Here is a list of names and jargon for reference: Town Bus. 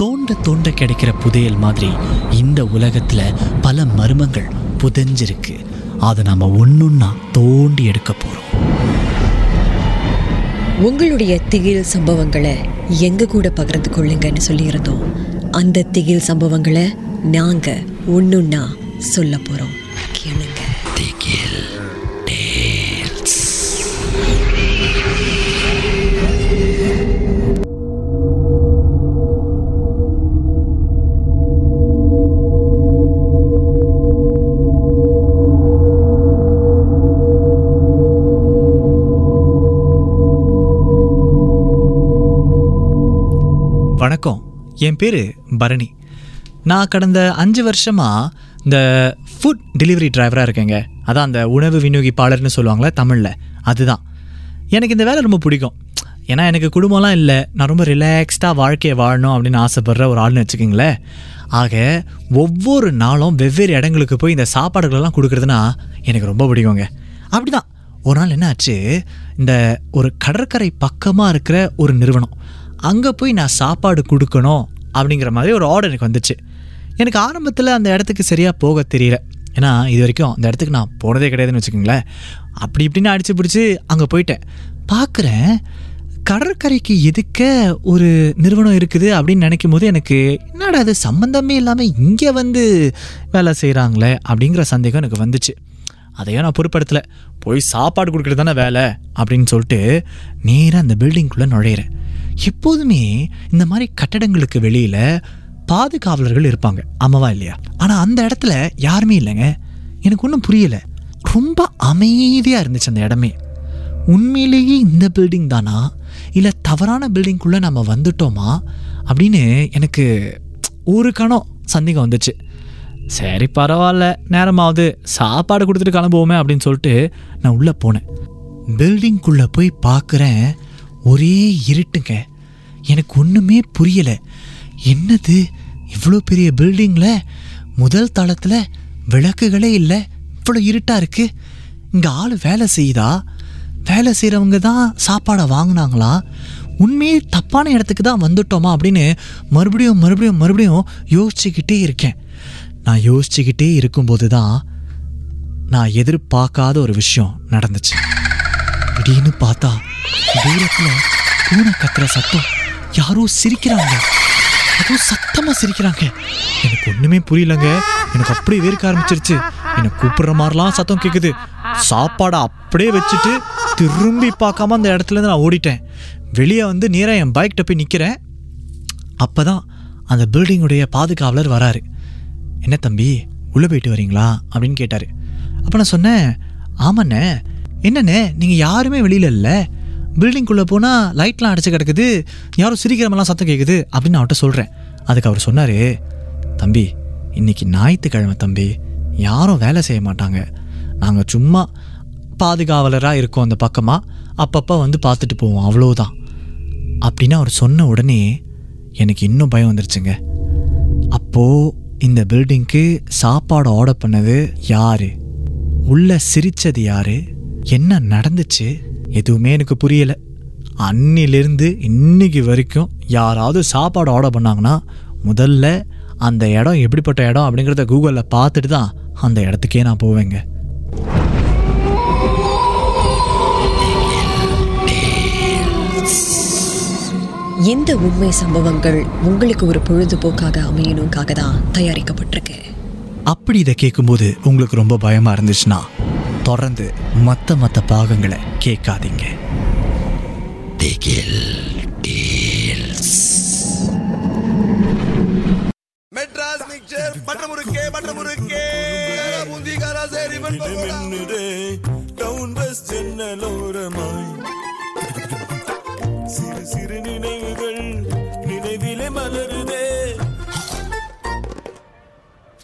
தோண்ட தோண்ட கிடைக்கிற புதையல் மாதிரி இந்த உலகத்துல பல மர்மங்கள் புதைஞ்சிருக்கு. அதை நாம ஒன்னொன்னா தோண்டி எடுக்க போறோம். உங்களுடைய திகில் சம்பவங்களை எங்கள் கூட பகிர்ந்து கொள்ளுங்கன்னு சொல்லியிருந்தோம். அந்த திகில் சம்பவங்களை நாங்கள் ஒன்றுன்னா சொல்ல போகிறோம். கேளுங்க. திகில் டேல்ஸ். வணக்கம், என் பேர் பரணி. நான் கடந்த 5 வருஷமாக இந்த ஃபுட் டெலிவரி டிரைவராக இருக்கேங்க. அதான் அந்த உணவு விநியோகிப்பாளர்னு சொல்லுவாங்களே தமிழில், அதுதான். எனக்கு இந்த வேலை ரொம்ப பிடிக்கும். ஏன்னா எனக்கு குடும்பம்லாம் இல்லை, நான் ரொம்ப ரிலாக்ஸ்டாக வாழ்க்கையை வாழணும் அப்படின்னு ஆசைப்படுற ஒரு ஆள்னு வச்சுக்கிங்களேன். ஆக ஒவ்வொரு நாளும் வெவ்வேறு இடங்களுக்கு போய் இந்த சாப்பாடுகளெல்லாம் கொடுக்குறதுனா எனக்கு ரொம்ப பிடிக்குங்க. அப்படி தான் ஒரு நாள் என்ன ஆச்சு, இந்த ஒரு கடற்கரை பக்கமாக இருக்கிற ஒரு நிறுவனம், அங்கே போய் நான் சாப்பாடு கொடுக்கணும் அப்படிங்கிற மாதிரி ஒரு ஆர்டர் எனக்கு வந்துச்சு. எனக்கு ஆரம்பத்தில் அந்த இடத்துக்கு சரியாக போக தெரியல. ஏன்னா இது வரைக்கும் அந்த இடத்துக்கு நான் போனதே கிடையாதுன்னு வச்சுக்கோங்களேன். அப்படி இப்படின்னு அடித்து பிடிச்சி அங்கே போயிட்டேன். பார்க்குறேன், கடற்கரைக்கு எதுக்க ஒரு நிறுவனம் இருக்குது அப்படின்னு நினைக்கும் போது எனக்கு என்னடா அது சம்மந்தமே இல்லாமல் இங்கே வந்து வேலை செய்கிறாங்களே அப்படிங்கிற சந்தேகம் எனக்கு வந்துச்சு. அதையோ நான் பொறுப்படுத்தலை. போய் சாப்பாடு கொடுக்குறது தானே வேலை அப்படின்னு சொல்லிட்டு நேராக அந்த பில்டிங்குள்ளே நுழையிறேன். எப்போதுமே இந்த மாதிரி கட்டடங்களுக்கு வெளியில் பாதுகாவலர்கள் இருப்பாங்க, ஆமாவா இல்லையா? ஆனால் அந்த இடத்துல யாருமே இல்லைங்க. எனக்கு ஒன்றும் புரியலை. ரொம்ப அமைதியாக இருந்துச்சு அந்த இடமே. உண்மையிலேயே இந்த பில்டிங் தானா இல்லை தவறான பில்டிங்குள்ளே நம்ம வந்துட்டோமா அப்படின்னு எனக்கு ஒரு கணம் சந்தேகம் வந்துச்சு. சரி பரவாயில்ல, நேரமாவது சாப்பாடு கொடுத்துட்டு கிளம்புவோமே அப்படின்னு சொல்லிட்டு நான் உள்ளே போனேன். பில்டிங்குள்ளே போய் பார்க்குறேன், ஒரே இருட்டுங்க. எனக்கு ஒன்றுமே புரியலை. என்னது இவ்வளோ பெரிய பில்டிங்கில் முதல் தளத்தில் விளக்குகளே இல்லை, இவ்வளோ இருட்டாக இருக்குது. இங்கே ஆள் வேலை செய்யுதா? வேலை செய்கிறவங்க தான் சாப்பாடை வாங்கினாங்களா? உண்மையே தப்பான இடத்துக்கு தான் வந்துட்டோமா அப்படின்னு மறுபடியும் யோசிச்சுக்கிட்டே இருக்கேன். நான் யோசிச்சுக்கிட்டே இருக்கும்போது தான் நான் எதிர்பார்க்காத ஒரு விஷயம் நடந்துச்சு. திடீர்னு பார்த்தா தூரத்தில் பூனை கத்துற சத்தம், யாரோ சிரிக்கிறாங்க, அதோ சத்தமாக சிரிக்கிறாங்க. எனக்கு ஒன்றுமே புரியலங்க. எனக்கு அப்படியே வேர்க்க ஆரம்பிச்சிருச்சு. என்னை கூப்பிடுற மாதிரிலாம் சத்தம் கேட்குது. சாப்பாடை அப்படியே வச்சுட்டு திரும்பி பார்க்காம அந்த இடத்துலேருந்து நான் ஓடிட்டேன். வெளியே வந்து நேராக என் பைக்கிட்ட போய் நிற்கிறேன். அப்போ தான் அந்த பில்டிங்குடைய பாதுகாவலர் வராரு. என்ன தம்பி, உள்ளே போயிட்டு வரீங்களா அப்படின்னு கேட்டார். அப்போ நான் சொன்னேன், ஆமாண்ணே. என்னண்ணே நீங்கள் யாருமே வெளியில் இல்லை, பில்டிங்குள்ளே போனால் லைட்லாம் அடைச்சி கிடக்குது, யாரும் சிரிக்கிற மாதிரிலாம் சத்தம் கேட்குது அப்படின்னு அவர்கிட்ட சொல்கிறேன். அதுக்கு அவர் சொன்னார், தம்பி இன்றைக்கி ஞாயிற்றுக்கிழமை தம்பி, யாரும் வேலை செய்ய மாட்டாங்க. நாங்கள் சும்மா பாதுகாவலராக இருக்கோம், அந்த பக்கமாக அப்பப்போ வந்து பார்த்துட்டு போவோம், அவ்வளோதான் அப்படின்னு அவர் சொன்ன உடனே எனக்கு இன்னும் பயம் வந்துருச்சுங்க. அப்போது இந்த பில்டிங்க்கு சாப்பாடு ஆர்டர் பண்ணது யார், உள்ளே சிரித்தது யார், என்ன நடந்துச்சு, எதுவுமே எனக்கு புரியலை. அன்னிலிருந்து இன்றைக்கி வரைக்கும் யாராவது சாப்பாடு ஆர்டர் பண்ணாங்கன்னா முதல்ல அந்த இடம் எப்படிப்பட்ட இடம் அப்படிங்கிறத கூகுளில் பார்த்துட்டு தான் அந்த இடத்துக்கே நான் போவேங்க. எந்த உண்மை சம்பவங்கள் உங்களுக்கு ஒரு பொழுதுபோக்காக அமையணுக்காக தான் தயாரிக்கப்பட்டிருக்கு. அப்படி இதை கேட்கும்போது உங்களுக்கு ரொம்ப பயமாக இருந்துச்சுன்னா தொடர்ந்து மற்ற பாகங்களை கேட்காதீங்க. டவுன் பஸ் ஜன்னலோரமாய் சிறு சிறு நினைவுகள் நினைவிலே மலருதே.